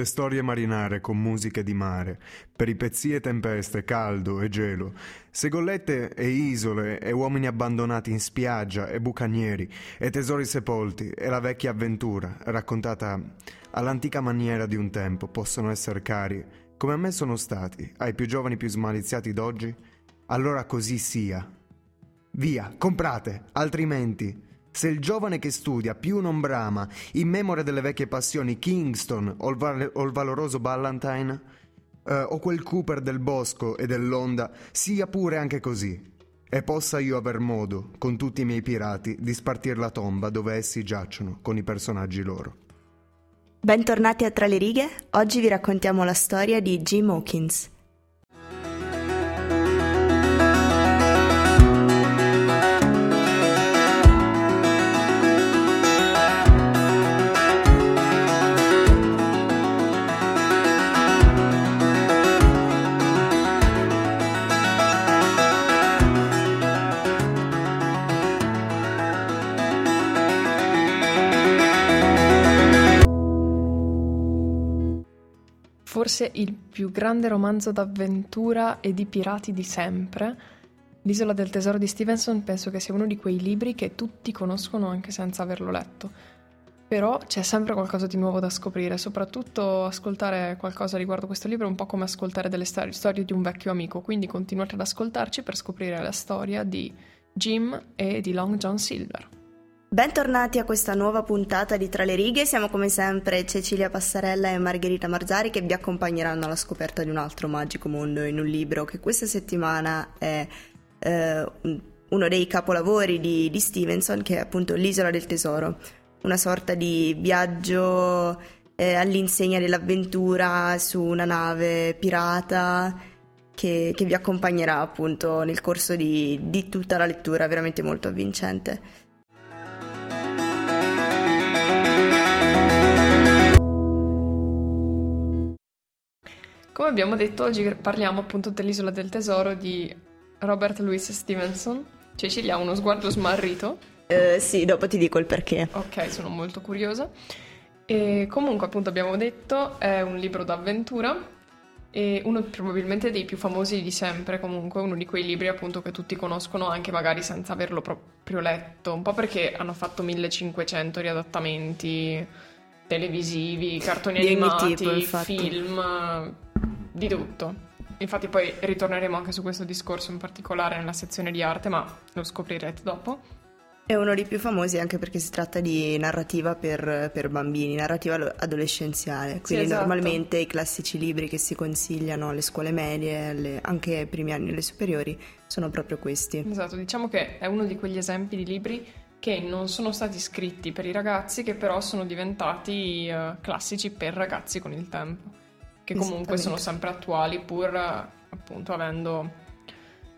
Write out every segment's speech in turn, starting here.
diverse storie marinare con musiche di mare, peripezie e tempeste, caldo e gelo, segollette e isole e uomini abbandonati in spiaggia e bucanieri e tesori sepolti e la vecchia avventura, raccontata all'antica maniera di un tempo, possono essere cari, come a me sono stati, ai più giovani più smaliziati d'oggi? Allora così sia. Via, comprate, altrimenti... Se il giovane che studia più non brama, in memoria delle vecchie passioni Kingston o il valoroso Ballantyne, o quel Cooper del Bosco e dell'Onda, sia pure anche così, e possa io aver modo, con tutti i miei pirati, di spartir la tomba dove essi giacciono con i personaggi loro. Bentornati a Tra le Righe, oggi vi raccontiamo la storia di Jim Hawkins. Forse il più grande romanzo d'avventura e di pirati di sempre, L'Isola del Tesoro di Stevenson penso che sia uno di quei libri che tutti conoscono anche senza averlo letto. Però c'è sempre qualcosa di nuovo da scoprire, soprattutto ascoltare qualcosa riguardo questo libro è un po' come ascoltare delle storie di un vecchio amico, quindi continuate ad ascoltarci per scoprire la storia di Jim e di Long John Silver. Bentornati a questa nuova puntata di Tra le Righe, siamo come sempre Cecilia Passarella e Margherita Marzari che vi accompagneranno alla scoperta di un altro magico mondo in un libro che questa settimana è uno dei capolavori di Stevenson, che è appunto L'Isola del Tesoro, una sorta di viaggio all'insegna dell'avventura su una nave pirata che vi accompagnerà appunto nel corso di tutta la lettura, veramente molto avvincente. Come abbiamo detto, oggi parliamo appunto dell'Isola del Tesoro di Robert Louis Stevenson. Cecilia ha uno sguardo smarrito. Sì, dopo ti dico il perché. Ok, sono molto curiosa. E comunque, appunto, abbiamo detto, è un libro d'avventura e uno probabilmente dei più famosi di sempre, comunque, uno di quei libri appunto che tutti conoscono anche magari senza averlo proprio letto, un po' perché hanno fatto 1500 riadattamenti televisivi, cartoni animati, tipo, film... di tutto. Infatti poi ritorneremo anche su questo discorso in particolare nella sezione di arte, ma lo scoprirete dopo. È uno dei più famosi anche perché si tratta di narrativa per bambini, narrativa adolescenziale, quindi sì, esatto. Normalmente i classici libri che si consigliano alle scuole medie, anche ai primi anni delle superiori, sono proprio questi. Esatto, diciamo che è uno di quegli esempi di libri che non sono stati scritti per i ragazzi, che però sono diventati classici per ragazzi con il tempo, che comunque sono sempre attuali pur appunto avendo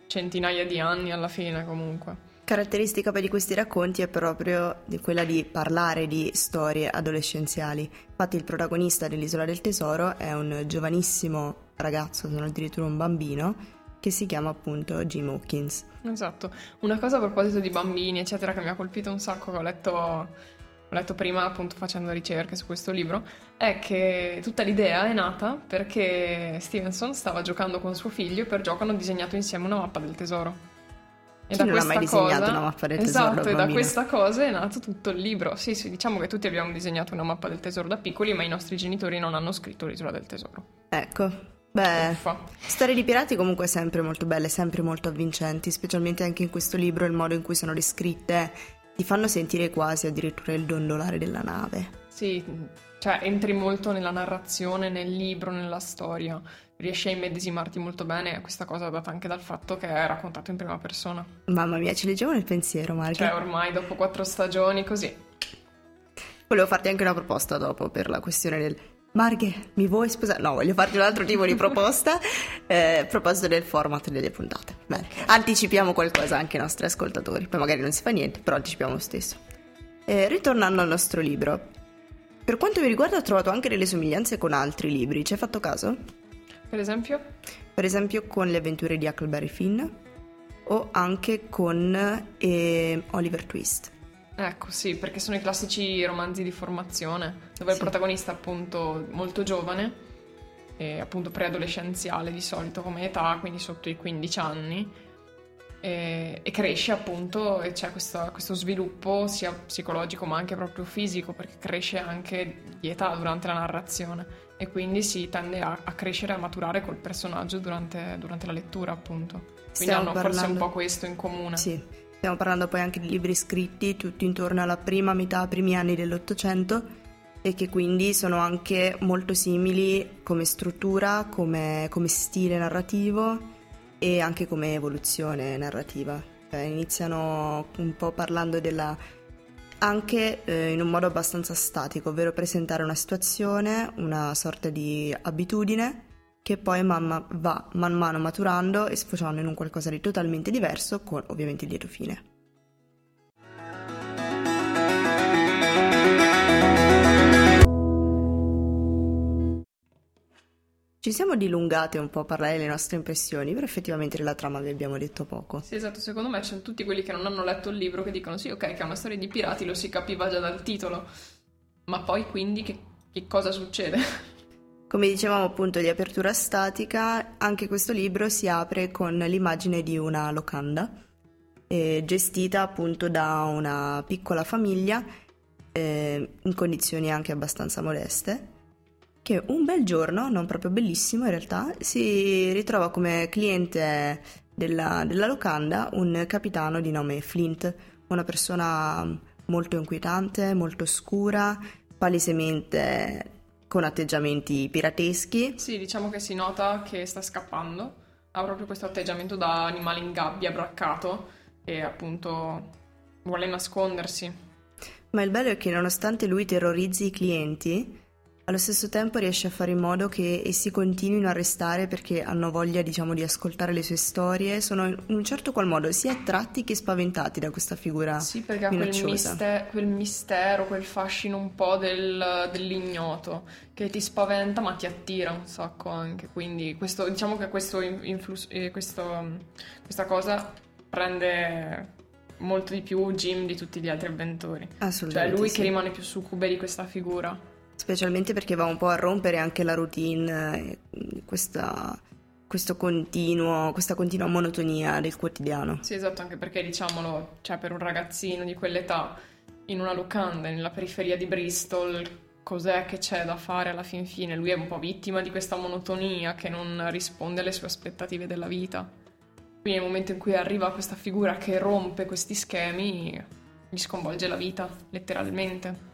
centinaia di anni alla fine comunque. Caratteristica di questi racconti è proprio quella di parlare di storie adolescenziali. Infatti il protagonista dell'Isola del Tesoro è un giovanissimo ragazzo, sono addirittura un bambino, che si chiama appunto Jim Hawkins. Esatto. Una cosa a proposito di bambini eccetera che mi ha colpito un sacco, che ho letto prima appunto facendo ricerche su questo libro, è che tutta l'idea è nata perché Stevenson stava giocando con suo figlio e per gioco hanno disegnato insieme una mappa del tesoro. E chi non ha mai disegnato una mappa del tesoro? Esatto, e da questa cosa è nato tutto il libro. Sì, diciamo che tutti abbiamo disegnato una mappa del tesoro da piccoli, ma i nostri genitori non hanno scritto l'Isola del Tesoro. Ecco. Beh, uffa. Storie di pirati comunque sempre molto belle, sempre molto avvincenti, specialmente anche in questo libro il modo in cui sono descritte ti fanno sentire quasi addirittura il dondolare della nave. Sì, cioè entri molto nella narrazione, nel libro, nella storia, riesci a immedesimarti molto bene, questa cosa data anche dal fatto che è raccontato in prima persona. Mamma mia, ci leggevo nel pensiero, Margherita. Cioè ormai dopo 4 stagioni così. Volevo farti anche una proposta dopo per la questione del... Marghe, mi vuoi sposare? No, voglio farti un altro tipo di proposta a proposito del format delle puntate. Bene, anticipiamo qualcosa anche ai nostri ascoltatori. Poi magari non si fa niente, però anticipiamo lo stesso. Ritornando al nostro libro, per quanto mi riguarda ho trovato anche delle somiglianze con altri libri. Ci hai fatto caso? Per esempio? Per esempio con Le avventure di Huckleberry Finn o anche con Oliver Twist. Ecco, sì, perché sono i classici romanzi di formazione, dove il protagonista, appunto, molto giovane, e appunto preadolescenziale di solito come età, quindi sotto i 15 anni, e cresce, appunto, e c'è questo sviluppo sia psicologico ma anche proprio fisico, perché cresce anche di età durante la narrazione, e quindi si tende a crescere, a maturare col personaggio durante la lettura, appunto. Quindi hanno forse un po' questo in comune. Sì, stiamo parlando poi anche di libri scritti tutti intorno alla prima metà, primi anni dell'Ottocento, e che quindi sono anche molto simili come struttura, come stile narrativo e anche come evoluzione narrativa. Iniziano un po' parlando in un modo abbastanza statico, ovvero presentare una situazione, una sorta di abitudine che poi va man mano maturando e sfociando in un qualcosa di totalmente diverso, con ovviamente il lieto fine. Ci siamo dilungate un po' a parlare delle nostre impressioni, però effettivamente della trama vi abbiamo detto poco. Sì, esatto, secondo me c'è tutti quelli che non hanno letto il libro che dicono sì, ok, che è una storia di pirati, lo si capiva già dal titolo, ma poi quindi che cosa succede? Come dicevamo, appunto, di apertura statica, anche questo libro si apre con l'immagine di una locanda, gestita appunto da una piccola famiglia, in condizioni anche abbastanza modeste, che un bel giorno, non proprio bellissimo in realtà, si ritrova come cliente della locanda un capitano di nome Flint, una persona molto inquietante, molto oscura, palesemente con atteggiamenti pirateschi. Sì, diciamo che si nota che sta scappando, ha proprio questo atteggiamento da animale in gabbia, braccato, e appunto vuole nascondersi. Ma il bello è che nonostante lui terrorizzi i clienti, allo stesso tempo riesce a fare in modo che essi continuino a restare perché hanno voglia, diciamo, di ascoltare le sue storie. Sono in un certo qual modo sia attratti che spaventati da questa figura minacciosa. Sì, perché ha quel mistero, quel fascino un po' dell'ignoto che ti spaventa ma ti attira un sacco anche. Quindi questo, diciamo che questo influsso, questa cosa prende molto di più Jim di tutti gli altri avventori. Assolutamente. Cioè lui che rimane più succube di questa figura. Specialmente perché va un po' a rompere anche la routine, questa continua monotonia del quotidiano. Sì, esatto, anche perché, diciamolo, cioè per un ragazzino di quell'età, in una locanda, nella periferia di Bristol, cos'è che c'è da fare alla fin fine? Lui è un po' vittima di questa monotonia che non risponde alle sue aspettative della vita. Quindi nel momento in cui arriva questa figura che rompe questi schemi, gli sconvolge la vita, letteralmente.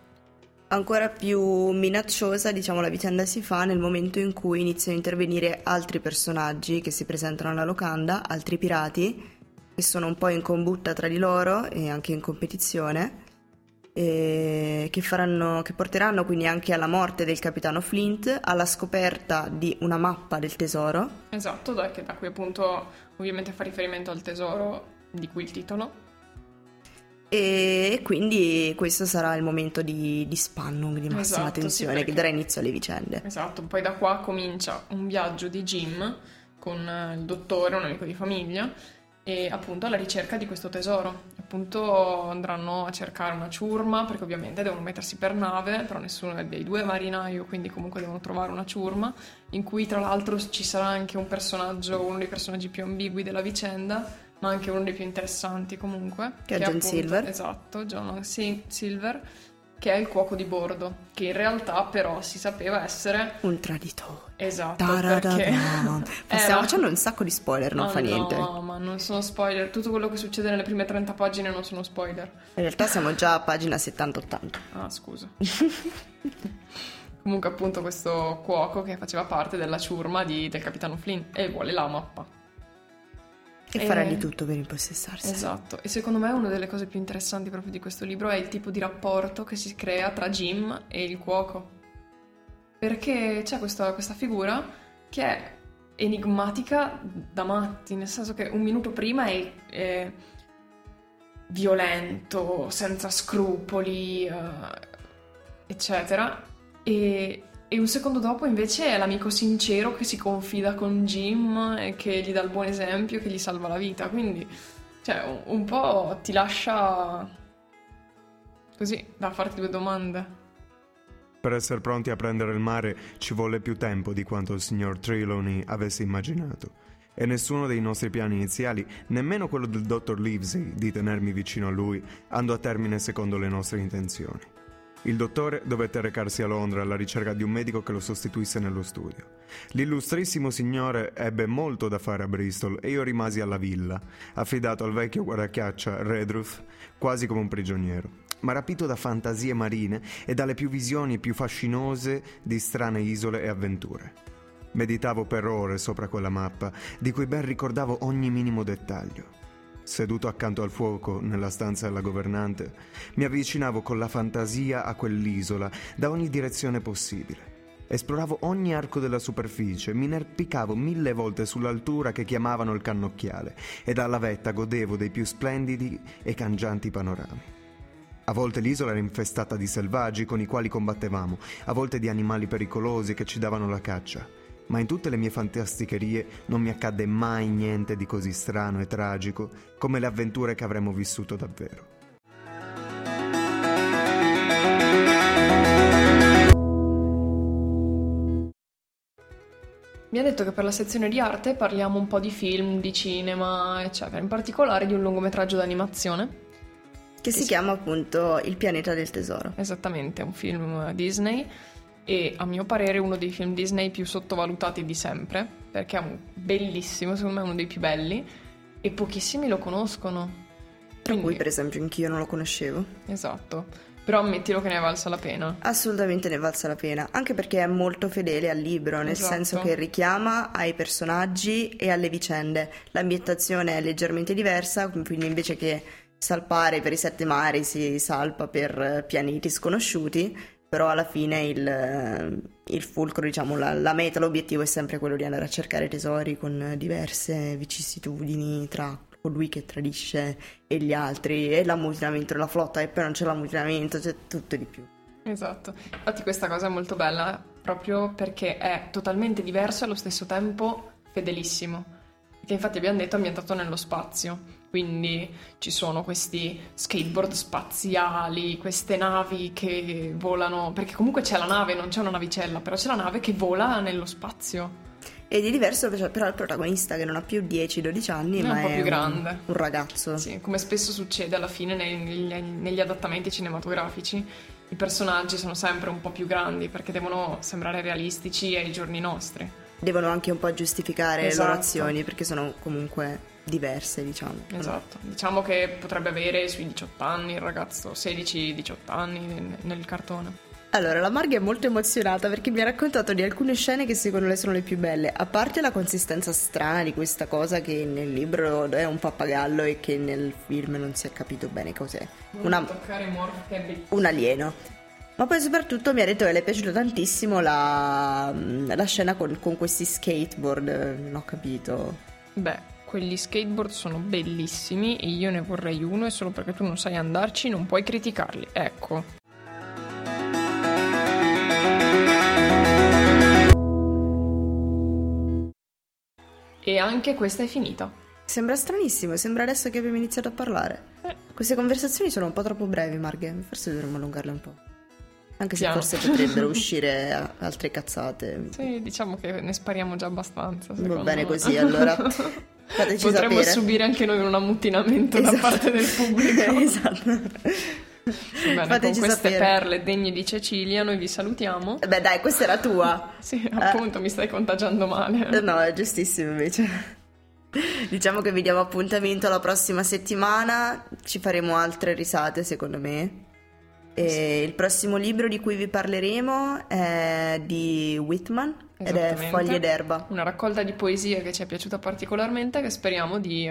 Ancora più minacciosa, diciamo, la vicenda si fa nel momento in cui iniziano a intervenire altri personaggi che si presentano alla locanda, altri pirati che sono un po' in combutta tra di loro e anche in competizione, e che porteranno quindi anche alla morte del capitano Flint, alla scoperta di una mappa del tesoro. Esatto, che da qui appunto ovviamente fa riferimento al tesoro di cui il titolo. E quindi questo sarà il momento di spannung, di massima tensione, perché che darà inizio alle vicende. Esatto, poi da qua comincia un viaggio di Jim con il dottore, un amico di famiglia, e appunto alla ricerca di questo tesoro. Appunto andranno a cercare una ciurma, perché ovviamente devono mettersi per nave, però nessuno è dei due marinaio, quindi comunque devono trovare una ciurma, in cui tra l'altro ci sarà anche un personaggio, uno dei personaggi più ambigui della vicenda, ma anche uno dei più interessanti comunque, che è John Silver. Esatto, John Silver, che è il cuoco di bordo, che in realtà però si sapeva essere un traditore. Esatto, perché stiamo facendo un sacco di spoiler, non fa niente. No, ma non sono spoiler, tutto quello che succede nelle prime 30 pagine non sono spoiler. In realtà siamo già a pagina 70-80. Ah, scusa. Comunque appunto questo cuoco che faceva parte della ciurma del capitano Flynn e vuole la mappa. E farà di tutto per impossessarsi. Esatto, e secondo me una delle cose più interessanti proprio di questo libro è il tipo di rapporto che si crea tra Jim e il cuoco, perché c'è questa figura che è enigmatica da matti, nel senso che un minuto prima è violento, senza scrupoli, eccetera, e un secondo dopo invece è l'amico sincero che si confida con Jim e che gli dà il buon esempio, che gli salva la vita. Quindi, cioè, un po' ti lascia così da farti due domande. Per essere pronti a prendere il mare ci volle più tempo di quanto il signor Trelawney avesse immaginato. E nessuno dei nostri piani iniziali, nemmeno quello del dottor Livesey di tenermi vicino a lui, andò a termine secondo le nostre intenzioni. Il dottore dovette recarsi a Londra alla ricerca di un medico che lo sostituisse nello studio. L'illustrissimo signore ebbe molto da fare a Bristol e io rimasi alla villa, affidato al vecchio guardachiaccia Redruth, quasi come un prigioniero, ma rapito da fantasie marine e dalle più visioni più fascinose di strane isole e avventure. Meditavo per ore sopra quella mappa, di cui ben ricordavo ogni minimo dettaglio. Seduto accanto al fuoco, nella stanza della governante, mi avvicinavo con la fantasia a quell'isola da ogni direzione possibile. Esploravo ogni arco della superficie, mi inerpicavo 1000 volte sull'altura che chiamavano il cannocchiale e dalla vetta godevo dei più splendidi e cangianti panorami. A volte l'isola era infestata di selvaggi con i quali combattevamo, a volte di animali pericolosi che ci davano la caccia. Ma in tutte le mie fantasticherie non mi accadde mai niente di così strano e tragico come le avventure che avremmo vissuto davvero. Mi ha detto che per la sezione di arte parliamo un po' di film, di cinema, eccetera, in particolare di un lungometraggio d'animazione che si chiama appunto Il Pianeta del Tesoro. Esattamente, è un film Disney. E a mio parere uno dei film Disney più sottovalutati di sempre, perché è bellissimo, secondo me è uno dei più belli e pochissimi lo conoscono. Tra cui per esempio anch'io non lo conoscevo. Esatto, però ammettilo che ne è valsa la pena. Assolutamente ne è valsa la pena, anche perché è molto fedele al libro, nel senso che richiama ai personaggi e alle vicende. L'ambientazione è leggermente diversa, quindi invece che salpare per i 7 mari si salpa per pianeti sconosciuti. Però alla fine il fulcro, diciamo, la meta, l'obiettivo è sempre quello di andare a cercare tesori con diverse vicissitudini tra colui che tradisce e gli altri e l'ammutinamento della flotta, e poi non c'è l'ammutinamento, c'è tutto di più. Esatto, infatti questa cosa è molto bella proprio perché è totalmente diverso e allo stesso tempo fedelissimo, perché infatti abbiamo detto ambientato nello spazio. Quindi ci sono questi skateboard spaziali, queste navi che volano, perché comunque c'è la nave, non c'è una navicella, però c'è la nave che vola nello spazio. Ed è diverso però il protagonista che non ha più 10-12 anni, ma è un po' più grande, un ragazzo. Sì, come spesso succede alla fine negli adattamenti cinematografici, i personaggi sono sempre un po' più grandi perché devono sembrare realistici ai giorni nostri. Devono anche un po' giustificare le loro azioni perché sono comunque diverse, diciamo. Esatto, diciamo che potrebbe avere sui 18 anni il ragazzo, 16-18 anni nel cartone. Allora, la Marghe è molto emozionata perché mi ha raccontato di alcune scene che secondo lei sono le più belle, a parte la consistenza strana di questa cosa che nel libro è un pappagallo e che nel film non si è capito bene cos'è. Un alieno. Ma poi soprattutto mi ha detto che le è piaciuta tantissimo la scena con questi skateboard, non ho capito. Beh, quelli skateboard sono bellissimi e io ne vorrei uno e solo perché tu non sai andarci non puoi criticarli, ecco. E anche questa è finita. Sembra stranissimo, sembra adesso che abbiamo iniziato a parlare. Queste conversazioni sono un po' troppo brevi, Marghe, forse dovremmo allungarle un po'. Anche se forse potrebbero uscire altre cazzate. Sì, diciamo che ne spariamo già abbastanza. Va bene così, allora. Potremmo subire anche noi un ammutinamento, esatto, da parte del pubblico. Esatto. Bene, fateci con queste perle degne di Cecilia noi vi salutiamo. Beh dai, questa era tua. Sì, appunto, mi stai contagiando male. No, è giustissimo invece. Diciamo che vi diamo appuntamento la prossima settimana. Ci faremo altre risate, secondo me. E sì. Il prossimo libro di cui vi parleremo è di Whitman ed è Foglie d'Erba, una raccolta di poesie che ci è piaciuta particolarmente, che speriamo di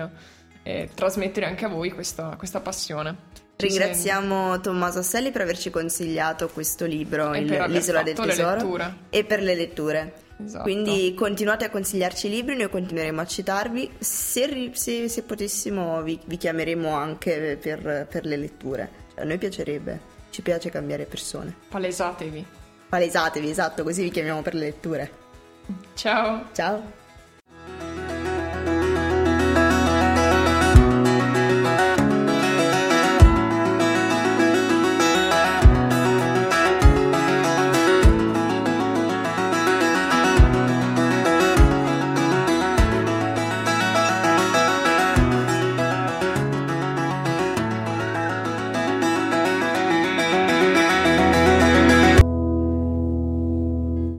trasmettere anche a voi questa passione. Ringraziamo Tommaso Selli per averci consigliato questo libro, L'Isola del Tesoro, e per le letture. Esatto. Quindi continuate a consigliarci i libri, noi continueremo a citarvi, se potessimo vi chiameremo anche per le letture, cioè, a noi piacerebbe, ci piace cambiare persone. Palesatevi, esatto, così vi chiamiamo per le letture. Ciao. Ciao.